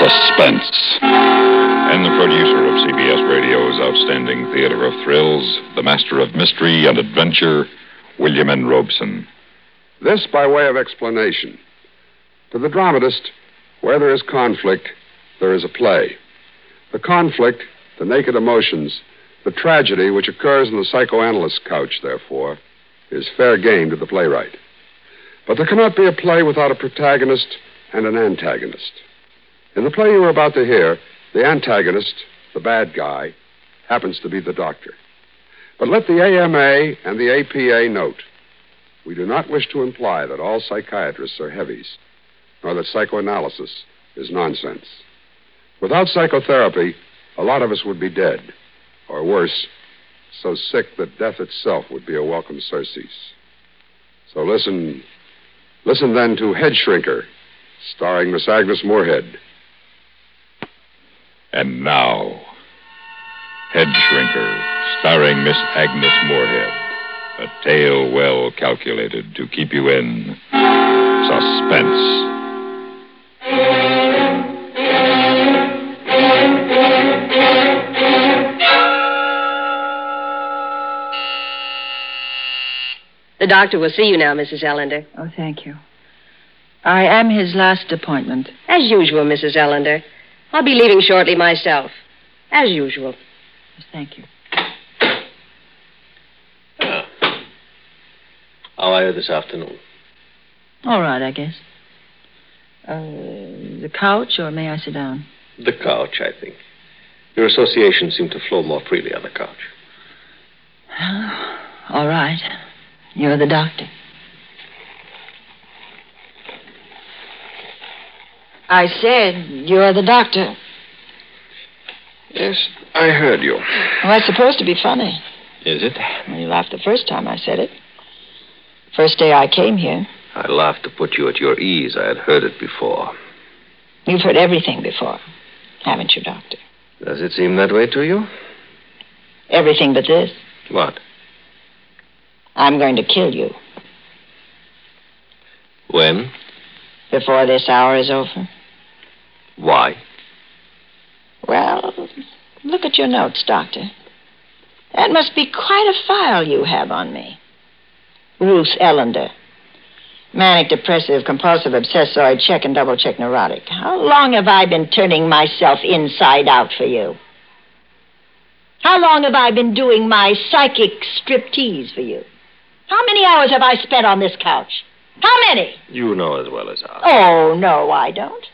Suspense. And the producer of CBS Radio's outstanding theater of thrills, the master of mystery and adventure, William N. Robeson. This by way of explanation. To the dramatist, where there is conflict, there is a play. The conflict, the naked emotions, the tragedy which occurs in the psychoanalyst's couch, therefore, is fair game to the playwright. But there cannot be a play without a protagonist and an antagonist. In the play you are about to hear, the antagonist, the bad guy, happens to be the doctor. But let the AMA and the APA note, we do not wish to imply that all psychiatrists are heavies, nor that psychoanalysis is nonsense. Without psychotherapy, a lot of us would be dead, or worse, so sick that death itself would be a welcome surcease. So listen then to Headshrinker, starring Miss Agnes Moorhead. And now, Headshrinker, starring Miss Agnes Moorhead. A tale well calculated to keep you in suspense. The doctor will see you now, Mrs. Ellender. Oh, thank you. I am his last appointment. As usual, Mrs. Ellender. I'll be leaving shortly myself. As usual. Yes, thank you. Oh. How are you this afternoon? All right, I guess. The couch, or may I sit down? The couch, I think. Your associations seem to flow more freely on the couch. Oh, all right. You're the doctor. I said you're the doctor. Yes, I heard you. Well, that's supposed to be funny. Is it? Well, you laughed the first time I said it. First day I came here. I laughed to put you at your ease. I had heard it before. You've heard everything before, haven't you, Doctor? Does it seem that way to you? Everything but this. What? I'm going to kill you. When? Before this hour is over. Why? Well, look at your notes, Doctor. That must be quite a file you have on me. Ruth Ellender. Manic, depressive, compulsive, obsessoid, check and double-check neurotic. How long have I been turning myself inside out for you? How long have I been doing my psychic striptease for you? How many hours have I spent on this couch? How many? You know as well as I. Oh, no, I don't.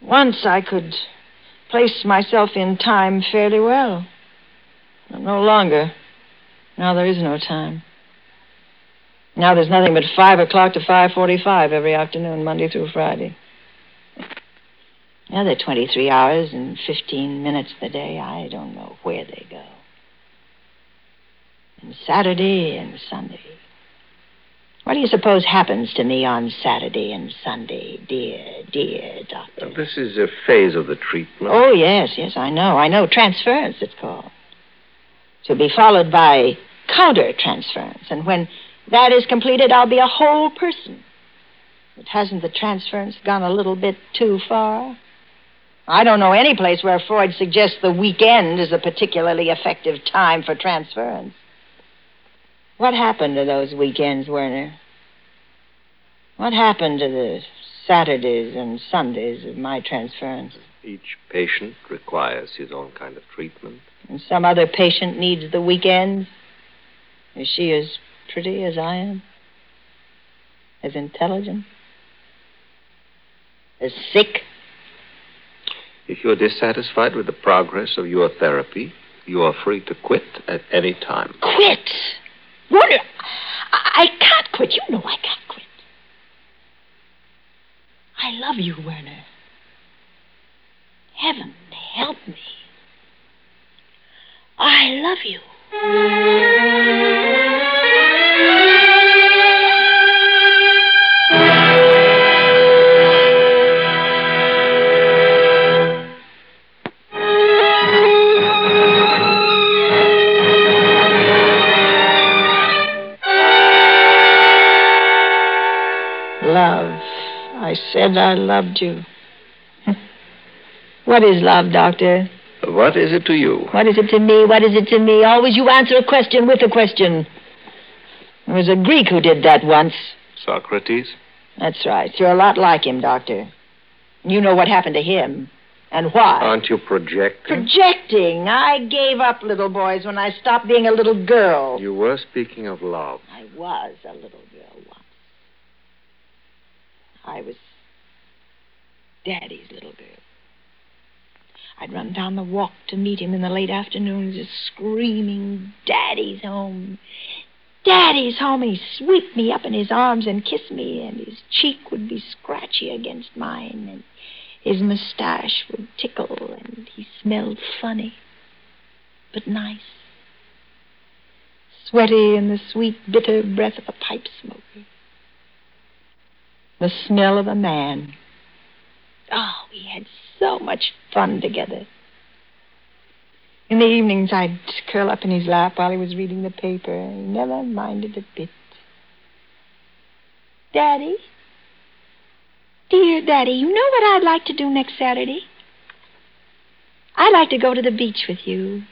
Once I could place myself in time fairly well. But no longer. Now there is no time. Now there's nothing but 5 o'clock to 5:45 every afternoon, Monday through Friday. Now they're 23 hours and 15 minutes of the day. I don't know where they go. And Saturday and Sunday. What do you suppose happens to me on Saturday and Sunday, dear doctor? Well, this is a phase of the treatment. Oh, yes, I know. Transference, it's called. To be followed by counter-transference. And when that is completed, I'll be a whole person. But hasn't the transference gone a little bit too far? I don't know any place where Freud suggests the weekend is a particularly effective time for transference. What happened to those weekends, Werner? What happened to the Saturdays and Sundays of my transference? Each patient requires his own kind of treatment. And some other patient needs the weekends? Is she as pretty as I am? As intelligent? As sick? If you're dissatisfied with the progress of your therapy, you are free to quit at any time. Quit? Werner, I can't quit. You know I can't quit. I love you, Werner. Heaven help me. I love you. Love. I said I loved you. What is love, Doctor? What is it to you? What is it to me? What is it to me? Always you answer a question with a question. There was a Greek who did that once. Socrates? That's right. You're a lot like him, Doctor. You know what happened to him. And why? Aren't you projecting? Projecting? I gave up, little boys, when I stopped being a little girl. You were speaking of love. I was a little girl once. I was Daddy's little girl. I'd run down the walk to meet him in the late afternoon, just screaming, Daddy's home. Daddy's home. And he'd sweep me up in his arms and kiss me, and his cheek would be scratchy against mine, and his mustache would tickle, and he smelled funny, but nice. Sweaty in the sweet, bitter breath of a pipe smoker. The smell of a man. Oh, we had so much fun together. In the evenings, I'd curl up in his lap while he was reading the paper. He never minded a bit. Daddy? Dear Daddy, you know what I'd like to do next Saturday? I'd like to go to the beach with you.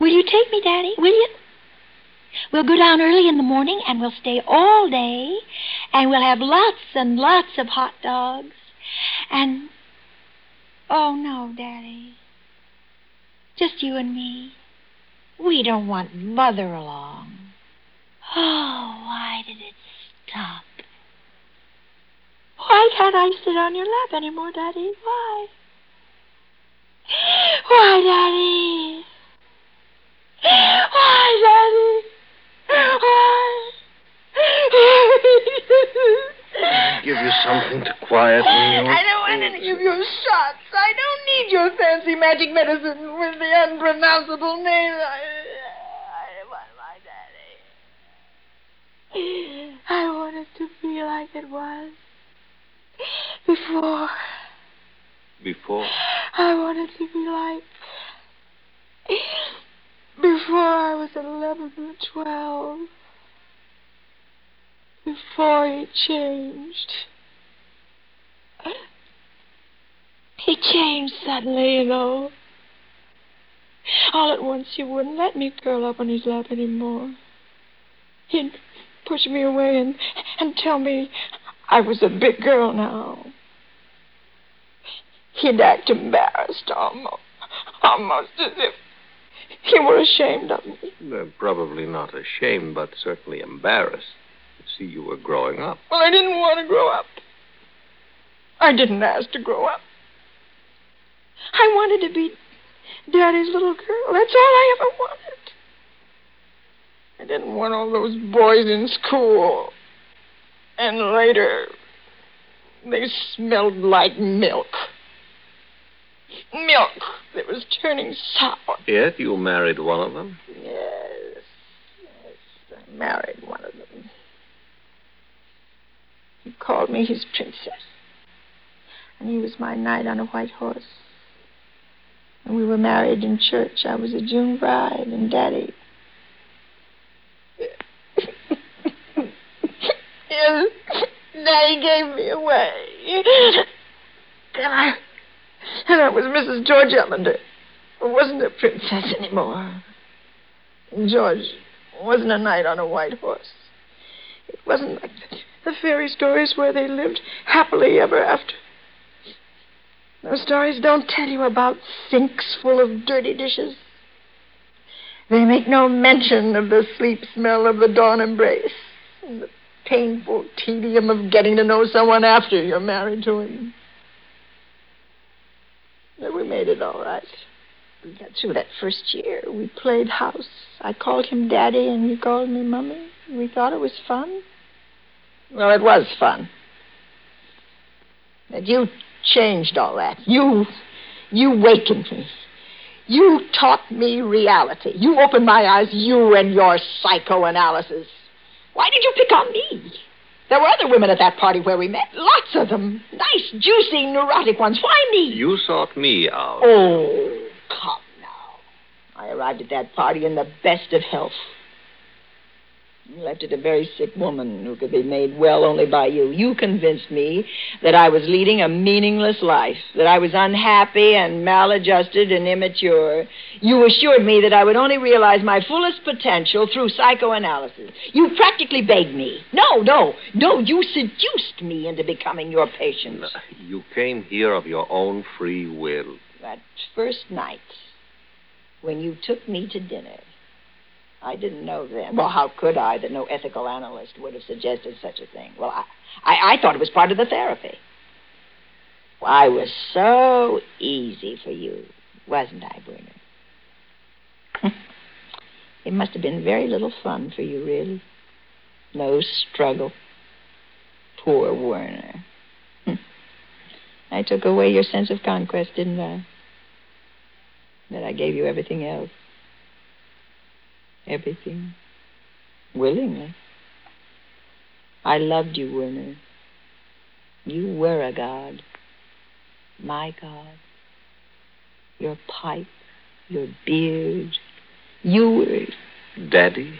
Will you take me, Daddy? Will you? We'll go down early in the morning, and we'll stay all day, and we'll have lots and lots of hot dogs, and... Oh, no, Daddy. Just you and me. We don't want Mother along. Oh, why did it stop? Why can't I sit on your lap anymore, Daddy? Why? Why, Daddy? Why, Daddy? Why? Let me give you something to quiet me. I don't want any of your shots. I don't need your fancy magic medicine with the unpronounceable name. I want my Daddy. I want it to be like it was. Before? I wanted to be like... Before I was 11 or 12. Before he changed. He changed suddenly, you know. All at once he wouldn't let me curl up on his lap anymore. He'd push me away and tell me... I was a big girl now. He'd act embarrassed almost as if he were ashamed of me. Well, probably not ashamed, but certainly embarrassed. See, you were growing up. Well, I didn't want to grow up. I didn't ask to grow up. I wanted to be Daddy's little girl. That's all I ever wanted. I didn't want all those boys in school. And later, they smelled like milk. Milk that was turning sour. Yet you married one of them? Yes, I married one of them. He called me his princess. And he was my knight on a white horse. And we were married in church. I was a June bride, and Daddy... Daddy gave me away. And I was Mrs. George Ellender. I wasn't a princess anymore. George wasn't a knight on a white horse. It wasn't like the fairy stories where they lived happily ever after. Those stories don't tell you about sinks full of dirty dishes. They make no mention of the sleep smell of the dawn embrace and the painful tedium of getting to know someone after you're married to him. But we made it all right. We got through that first year. We played house. I called him Daddy and he called me Mummy. We thought it was fun. Well, it was fun. But you changed all that. You wakened me. You taught me reality. You opened my eyes, you and your psychoanalysis. Why did you pick on me? There were other women at that party where we met. Lots of them. Nice, juicy, neurotic ones. Why me? You sought me out. Oh, come now. I arrived at that party in the best of health. You left it a very sick woman who could be made well only by you. You convinced me that I was leading a meaningless life, that I was unhappy and maladjusted and immature. You assured me that I would only realize my fullest potential through psychoanalysis. You practically begged me. No, you seduced me into becoming your patient. You came here of your own free will. That first night, when you took me to dinner, I didn't know then. Well, how could I, that no ethical analyst would have suggested such a thing? Well, I thought it was part of the therapy. Well, I was so easy for you, wasn't I, Werner? It must have been very little fun for you, really. No struggle. Poor Werner. I took away your sense of conquest, didn't I? But I gave you everything else. Everything. Willingly. I loved you, Werner. You were a god. My god. Your pipe. Your beard. You were... Daddy?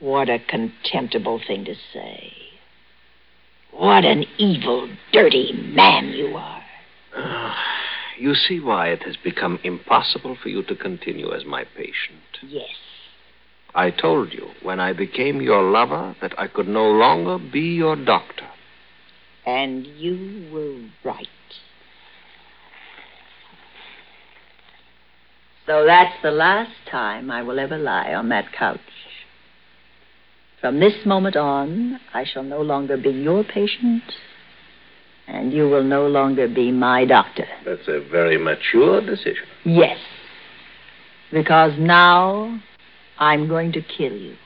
What a contemptible thing to say. What an evil, dirty man you are. You see why it has become impossible for you to continue as my patient. Yes. I told you when I became your lover that I could no longer be your doctor. And you were right. So that's the last time I will ever lie on that couch. From this moment on, I shall no longer be your patient. And you will no longer be my doctor. That's a very mature decision. Yes. Because now I'm going to kill you.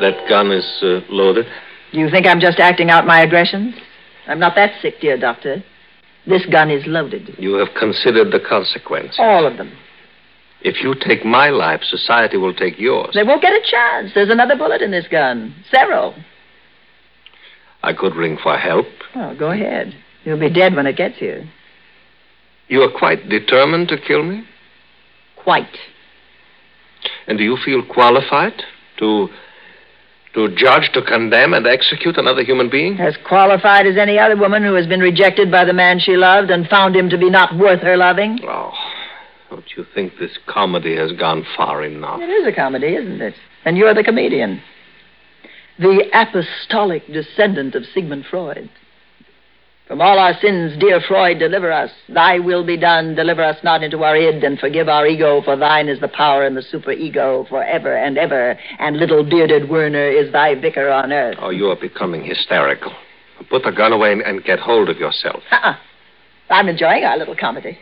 That gun is loaded. You think I'm just acting out my aggressions? I'm not that sick, dear doctor. This gun is loaded. You have considered the consequences. All of them. If you take my life, society will take yours. They won't get a chance. There's another bullet in this gun. Several. I could ring for help. Oh, go ahead. You'll be dead when it gets here. You are quite determined to kill me? Quite. And do you feel qualified to judge, to condemn, and execute another human being? As qualified as any other woman who has been rejected by the man she loved and found him to be not worth her loving. Oh, don't you think this comedy has gone far enough? It is a comedy, isn't it? And you're the comedian. The apostolic descendant of Sigmund Freud. From all our sins, dear Freud, deliver us. Thy will be done. Deliver us not into our id, and forgive our ego, for thine is the power and the superego forever and ever, and little bearded Werner is thy vicar on earth. Oh, you are becoming hysterical. Put the gun away and get hold of yourself. I'm enjoying our little comedy.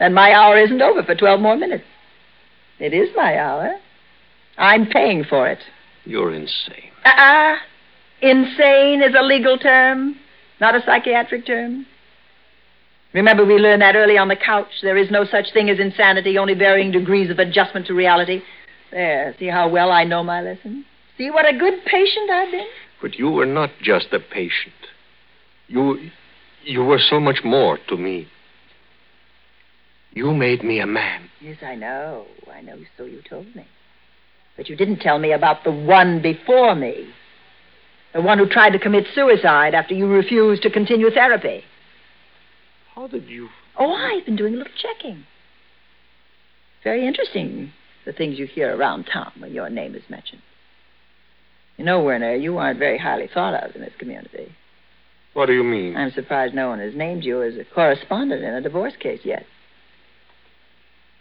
And my hour isn't over for 12 more minutes. It is my hour. I'm paying for it. You're insane. Insane is a legal term. Not a psychiatric term. Remember, we learned that early on the couch. There is no such thing as insanity, only varying degrees of adjustment to reality. There, see how well I know my lesson? See what a good patient I've been? But you were not just a patient. You were so much more to me. You made me a man. Yes, I know. I know, so you told me. But you didn't tell me about the one before me. The one who tried to commit suicide after you refused to continue therapy. How did you... Oh, I've been doing a little checking. Very interesting, the things you hear around town when your name is mentioned. You know, Werner, you aren't very highly thought of in this community. What do you mean? I'm surprised no one has named you as a correspondent in a divorce case yet.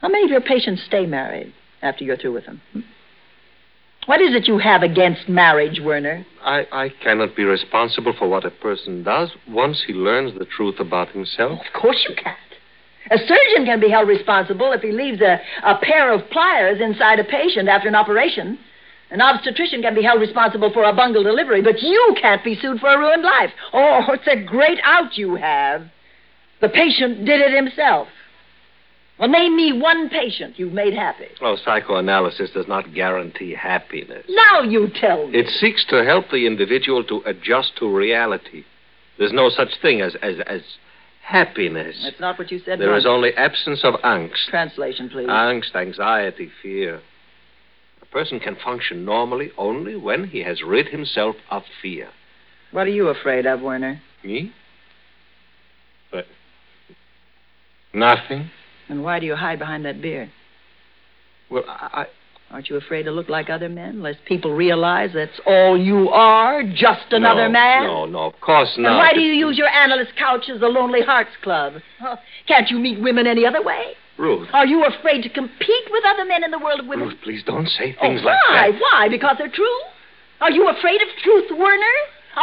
How many of your patients stay married after you're through with them? What is it you have against marriage, Werner? I cannot be responsible for what a person does once he learns the truth about himself. Of course you can't. A surgeon can be held responsible if he leaves a pair of pliers inside a patient after an operation. An obstetrician can be held responsible for a bungled delivery, but you can't be sued for a ruined life. Oh, it's a great out you have. The patient did it himself. Well, name me one patient you've made happy. Oh, psychoanalysis does not guarantee happiness. Now you tell me. It seeks to help the individual to adjust to reality. There's no such thing as happiness. That's not what you said. There is only absence of angst. Translation, please. Angst, anxiety, fear. A person can function normally only when he has rid himself of fear. What are you afraid of, Werner? Me? But nothing. And why do you hide behind that beard? Well, Aren't you afraid to look like other men, lest people realize that's all you are, just another man? No, of course not. And why do you use your analyst couch as the Lonely Hearts Club? Oh, can't you meet women any other way? Ruth. Are you afraid to compete with other men in the world of women? Ruth, please don't say things like that. Why? Why? Because they're true? Are you afraid of truth, Werner?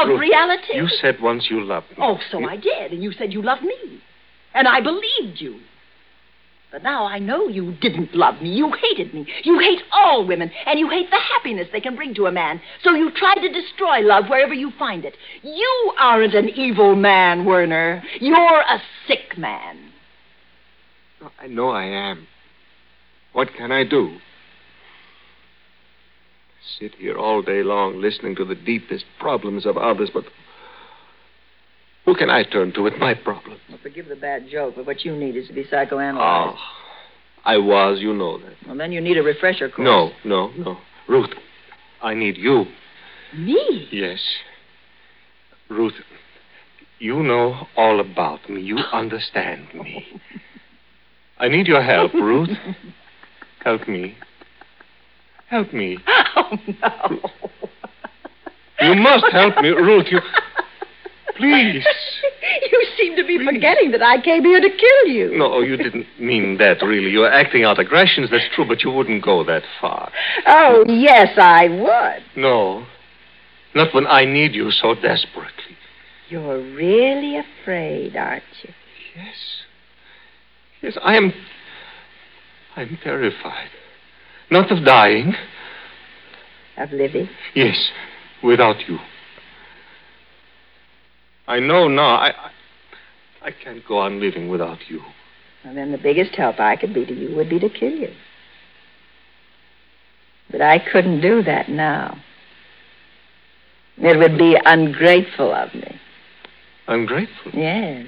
Of Ruth, reality? You said once you loved me. Oh, so I did. And you said you loved me. And I believed you. But now I know you didn't love me. You hated me. You hate all women, and you hate the happiness they can bring to a man. So you try to destroy love wherever you find it. You aren't an evil man, Werner. You're a sick man. No, I know I am. What can I do? I sit here all day long listening to the deepest problems of others, but who can I turn to with my problem? Well, forgive the bad joke, but what you need is to be psychoanalyzed. Oh, I was, you know that. Well, then you need a refresher course. No. Ruth, I need you. Me? Yes. Ruth, you know all about me. You understand me. I need your help, Ruth. Help me. Oh, no. You must help me, Ruth. You... Please. You seem to be forgetting that I came here to kill you. No, you didn't mean that, really. You're acting out aggressions, that's true, but you wouldn't go that far. Oh, yes, I would. No, not when I need you so desperately. You're really afraid, aren't you? Yes, I'm terrified. Not of dying. Of living? Yes, without you. I know now. I can't go on living without you. Well, then the biggest help I could be to you would be to kill you. But I couldn't do that now. It would be ungrateful of me. Ungrateful? Yes.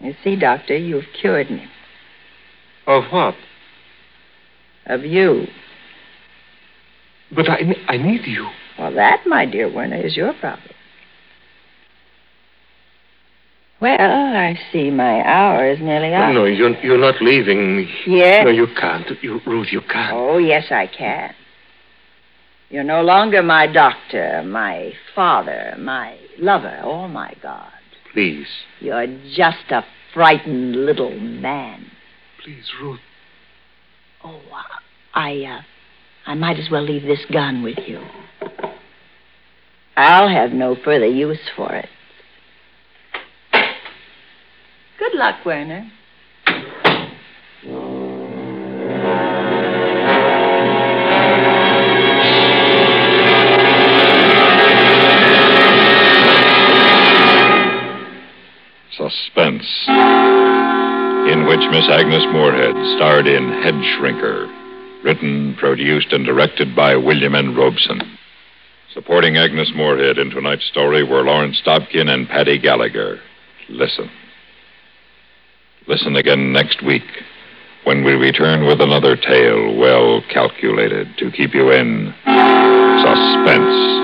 You see, Doctor, you've cured me. Of what? Of you. But I need you. Well, that, my dear Werner, is your problem. Well, I see my hour is nearly up. No, you're not leaving me. Yes. No, you can't. Ruth, you can't. Oh, yes, I can. You're no longer my doctor, my father, my lover. Oh, my God. Please. You're just a frightened little man. Please, Ruth. Oh, I might as well leave this gun with you. I'll have no further use for it. Good luck, Werner. Suspense, in which Miss Agnes Moorhead starred in Headshrinker, written, produced, and directed by William N. Robeson. Supporting Agnes Moorhead in tonight's story were Lawrence Dobkin and Patty Gallagher. Listen again next week when we return with another tale well calculated to keep you in suspense.